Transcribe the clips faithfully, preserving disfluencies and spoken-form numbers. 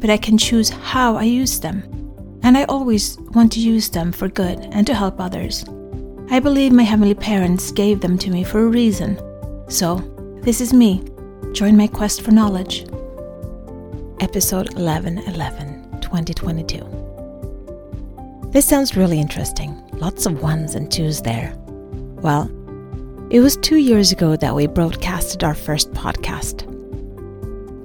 but I can choose how I use them. And I always want to use them for good and to help others. I believe my heavenly parents gave them to me for a reason. So, this is me. Join my quest for knowledge. Episode eleven eleven twenty twenty-two. This sounds really interesting. Lots of ones and twos there. Well, it was two years ago that we broadcasted our first podcast.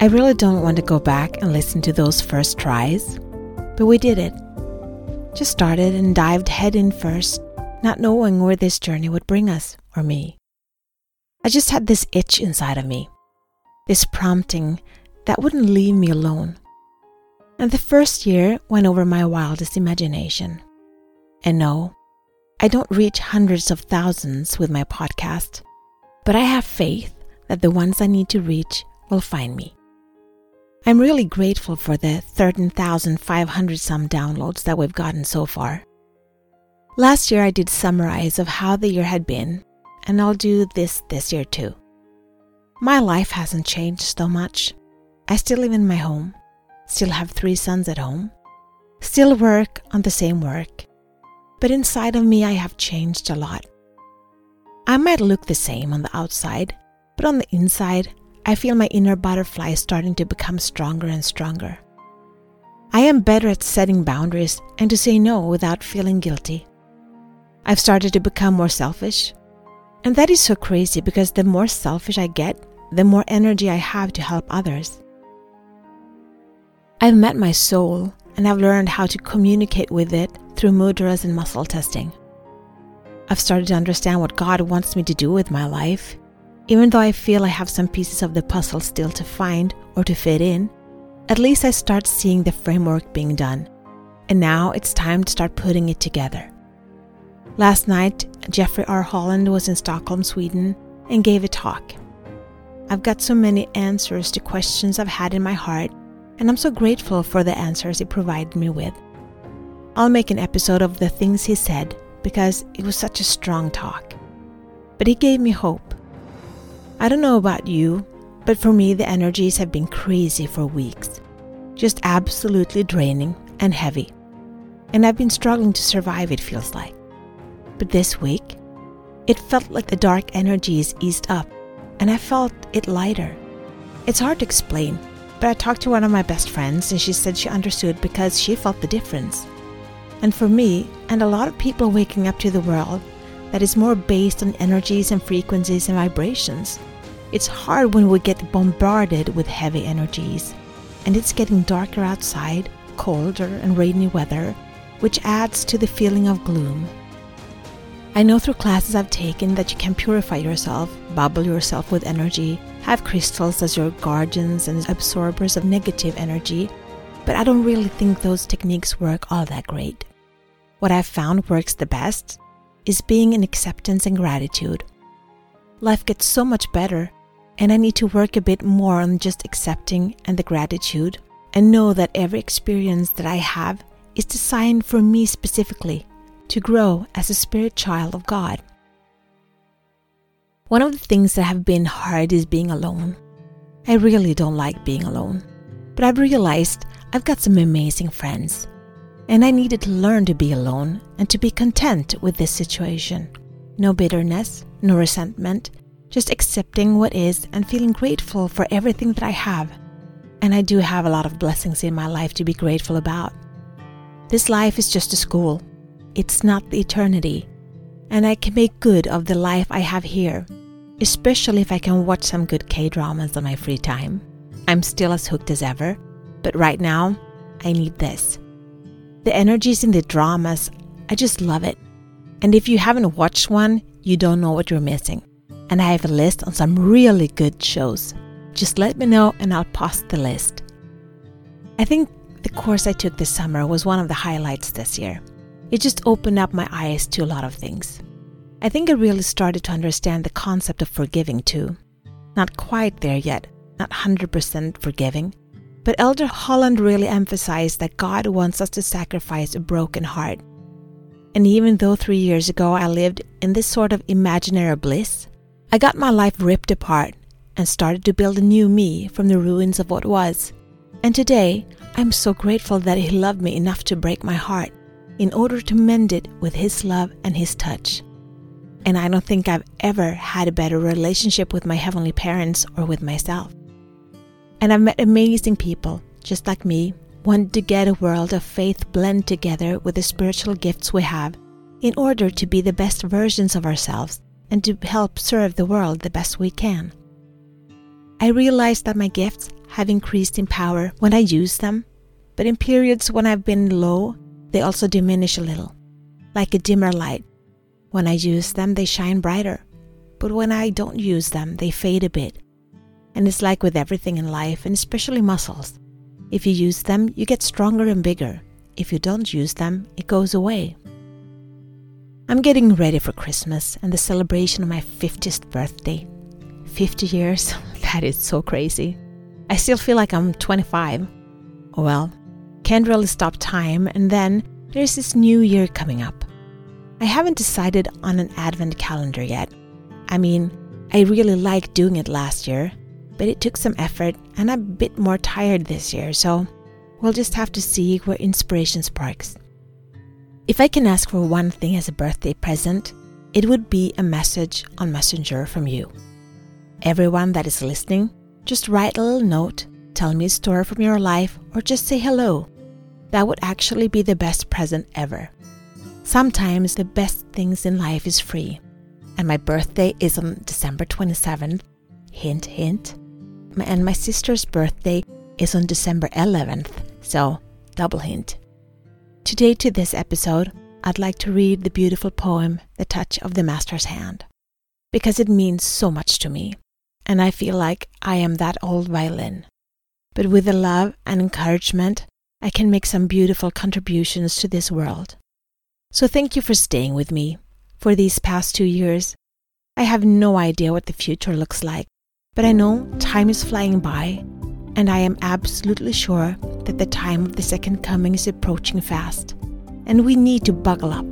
I really don't want to go back and listen to those first tries, but we did it. Just started and dived head in first, not knowing where this journey would bring us, or me. I just had this itch inside of me, this prompting that wouldn't leave me alone. And the first year went over my wildest imagination. And no, I don't reach hundreds of thousands with my podcast, but I have faith that the ones I need to reach will find me. I'm really grateful for the thirteen thousand five hundred some downloads that we've gotten so far. Last year I did summarize of how the year had been, and I'll do this this year too. My life hasn't changed so much. I still live in my home, still have three sons at home, still work on the same work, but inside of me I have changed a lot. I might look the same on the outside, but on the inside I feel my inner butterfly starting to become stronger and stronger. I am better at setting boundaries and to say no without feeling guilty. I've started to become more selfish. And that is so crazy because the more selfish I get, the more energy I have to help others. I've met my soul and I've learned how to communicate with it through mudras and muscle testing. I've started to understand what God wants me to do with my life. Even though I feel I have some pieces of the puzzle still to find or to fit in, at least I start seeing the framework being done. And now it's time to start putting it together. Last night, Jeffrey R. Holland was in Stockholm, Sweden, and gave a talk. I've got so many answers to questions I've had in my heart, and I'm so grateful for the answers he provided me with. I'll make an episode of the things he said because it was such a strong talk. But he gave me hope. I don't know about you, but for me the energies have been crazy for weeks. Just absolutely draining and heavy. And I've been struggling to survive, it feels like. But this week, it felt like the dark energies eased up, and I felt it lighter. It's hard to explain, but I talked to one of my best friends and she said she understood because she felt the difference. And for me, and a lot of people waking up to the world, that is more based on energies and frequencies and vibrations. It's hard when we get bombarded with heavy energies, and it's getting darker outside, colder and rainy weather, which adds to the feeling of gloom. I know through classes I've taken that you can purify yourself, bubble yourself with energy, have crystals as your guardians and absorbers of negative energy, but I don't really think those techniques work all that great. What I've found works the best is being in acceptance and gratitude. Life gets so much better, and I need to work a bit more on just accepting and the gratitude, and know that every experience that I have is designed for me specifically, to grow as a spirit child of God. One of the things that have been hard is being alone. I really don't like being alone, but I've realized I've got some amazing friends. And I needed to learn to be alone and to be content with this situation. No bitterness, no resentment, just accepting what is and feeling grateful for everything that I have. And I do have a lot of blessings in my life to be grateful about. This life is just a school. It's not the eternity. And I can make good of the life I have here, especially if I can watch some good K-dramas on my free time. I'm still as hooked as ever, but right now, I need this. The energies in the dramas, I just love it. And if you haven't watched one, you don't know what you're missing. And I have a list on some really good shows. Just let me know and I'll post the list. I think The course I took this summer was one of the highlights this year. It just opened up my eyes to a lot of things. I think I really started to understand the concept of forgiving too. Not quite there yet, not one hundred percent forgiving. But Elder Holland really emphasized that God wants us to sacrifice a broken heart. And even though three years ago I lived in this sort of imaginary bliss, I got my life ripped apart and started to build a new me from the ruins of what was. And today, I'm so grateful that He loved me enough to break my heart in order to mend it with His love and His touch. And I don't think I've ever had a better relationship with my heavenly parents or with myself. And I've met amazing people, just like me, wanting to get a world of faith blend together with the spiritual gifts we have in order to be the best versions of ourselves and to help serve the world the best we can. I realized that my gifts have increased in power when I use them, but in periods when I've been low, they also diminish a little, like a dimmer light. When I use them, they shine brighter, but when I don't use them, they fade a bit. And it's like with everything in life, and especially muscles. If you use them, you get stronger and bigger. If you don't use them, it goes away. I'm getting ready for Christmas and the celebration of my fiftieth birthday. fifty years, that is so crazy. I still feel like I'm twenty-five. Well, can't really stop time, and then there's this new year coming up. I haven't decided on an advent calendar yet. I mean, I really liked doing it last year. But it took some effort, and I'm a bit more tired this year, so we'll just have to see where inspiration sparks. If I can ask for one thing as a birthday present, it would be a message on Messenger from you. Everyone that is listening, just write a little note, tell me a story from your life, or just say hello. That would actually be the best present ever. Sometimes the best things in life is free, and my birthday is on December twenty-seventh, hint hint. And my sister's birthday is on December eleventh, so double hint. Today to this episode, I'd like to read the beautiful poem, The Touch of the Master's Hand, because it means so much to me, and I feel like I am that old violin. But with the love and encouragement, I can make some beautiful contributions to this world. So thank you for staying with me. For these past two years, I have no idea what the future looks like. But I know time is flying by, and I am absolutely sure that the time of the second coming is approaching fast. And we need to buckle up,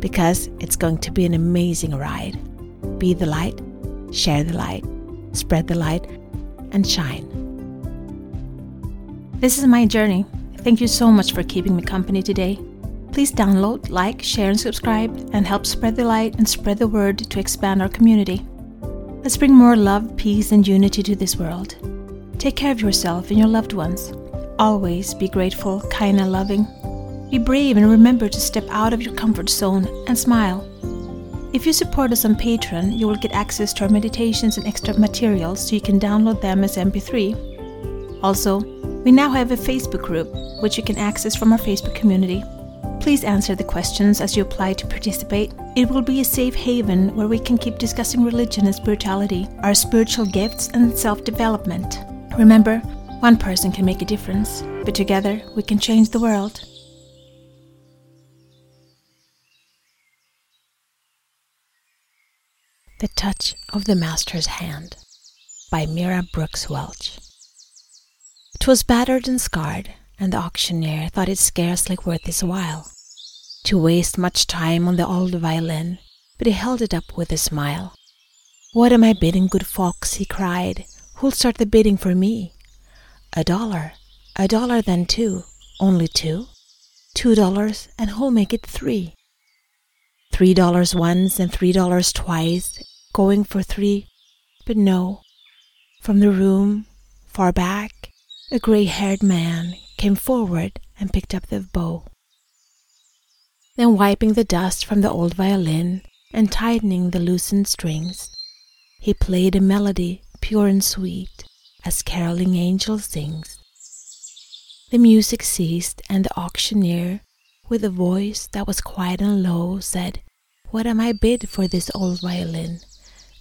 because it's going to be an amazing ride. Be the light, share the light, spread the light, and shine. This is my journey. Thank you so much for keeping me company today. Please download, like, share, and subscribe, and help spread the light and spread the word to expand our community. Let's bring more love, peace, and unity to this world. Take care of yourself and your loved ones. Always be grateful, kind, and loving. Be brave and remember to step out of your comfort zone and smile. If you support us on Patreon, you will get access to our meditations and extra materials so you can download them as M P three. Also, we now have a Facebook group, which you can access from our Facebook community. Please answer the questions as you apply to participate. It will be a safe haven where we can keep discussing religion and spirituality, our spiritual gifts and self-development. Remember, one person can make a difference, but together we can change the world. The Touch of the Master's Hand by Mira Brooks Welch. 'Twas battered and scarred, and the auctioneer thought it scarcely worth his while to waste much time on the old violin, but he held it up with a smile. "What am I bidding, good folks?" he cried. "Who'll start the bidding for me? A dollar, a dollar then two, only two, two dollars, and who'll make it three? Three dollars once and three dollars twice, going for three, but no." From the room, far back, a gray-haired man came forward and picked up the bow. Then wiping the dust from the old violin and tightening the loosened strings, he played a melody pure and sweet, as caroling angel sings. The music ceased, and the auctioneer, with a voice that was quiet and low, said, "What am I bid for this old violin?"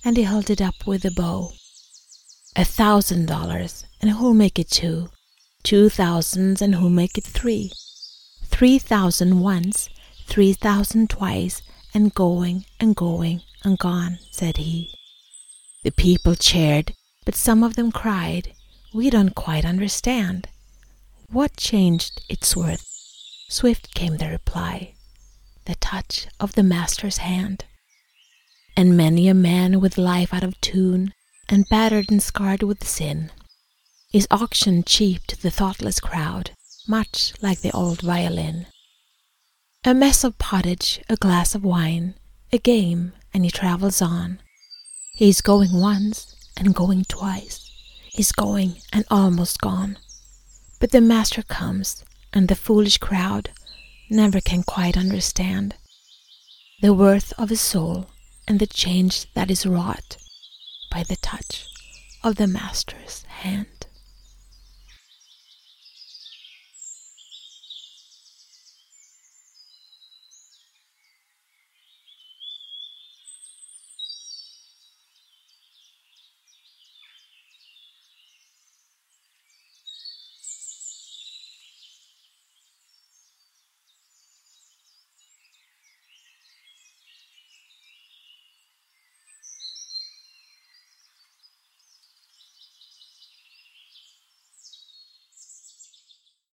And he held it up with a bow. "A thousand dollars, and who'll make it two? two thousands and who make it three, three thousand once, three thousand twice, and going and going and gone, said he. The people cheered, but some of them cried, "We don't quite understand. What changed its worth?" Swift came the reply, the touch of the master's hand. And many a man with life out of tune, and battered and scarred with sin, is auctioned cheap to the thoughtless crowd, much like the old violin. A mess of pottage, a glass of wine, a game, and he travels on. He is going once and going twice. He is going and almost gone. But the master comes, and the foolish crowd never can quite understand the worth of his soul and the change that is wrought by the touch of the master's hand.